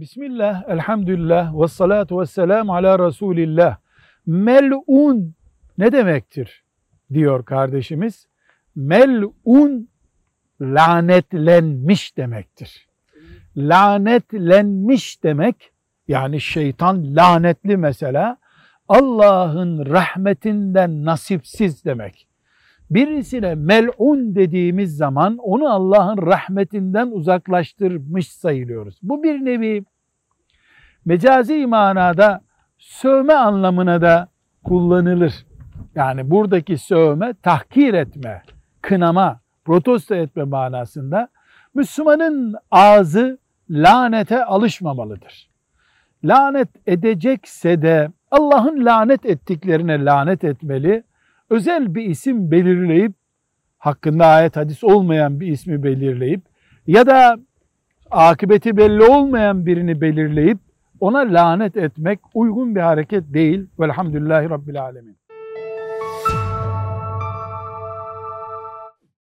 Bismillah, elhamdülillah, ve salatu ve selamu ala Resulillah. Melun ne demektir diyor kardeşimiz. Melun lanetlenmiş demektir. Lanetlenmiş demek, yani şeytan lanetli mesela, Allah'ın rahmetinden nasipsiz demek. Birisine mel'un dediğimiz zaman onu Allah'ın rahmetinden uzaklaştırmış sayılıyoruz. Bu bir nevi mecazi manada sövme anlamına da kullanılır. Yani buradaki sövme tahkir etme, kınama, protesto etme manasında. Müslümanın ağzı lanete alışmamalıdır. Lanet edecekse de Allah'ın lanet ettiklerine lanet etmeli. Özel bir isim belirleyip, hakkında ayet hadis olmayan bir ismi belirleyip ya da akıbeti belli olmayan birini belirleyip ona lanet etmek uygun bir hareket değil. Velhamdülillahi Rabbil Alemin.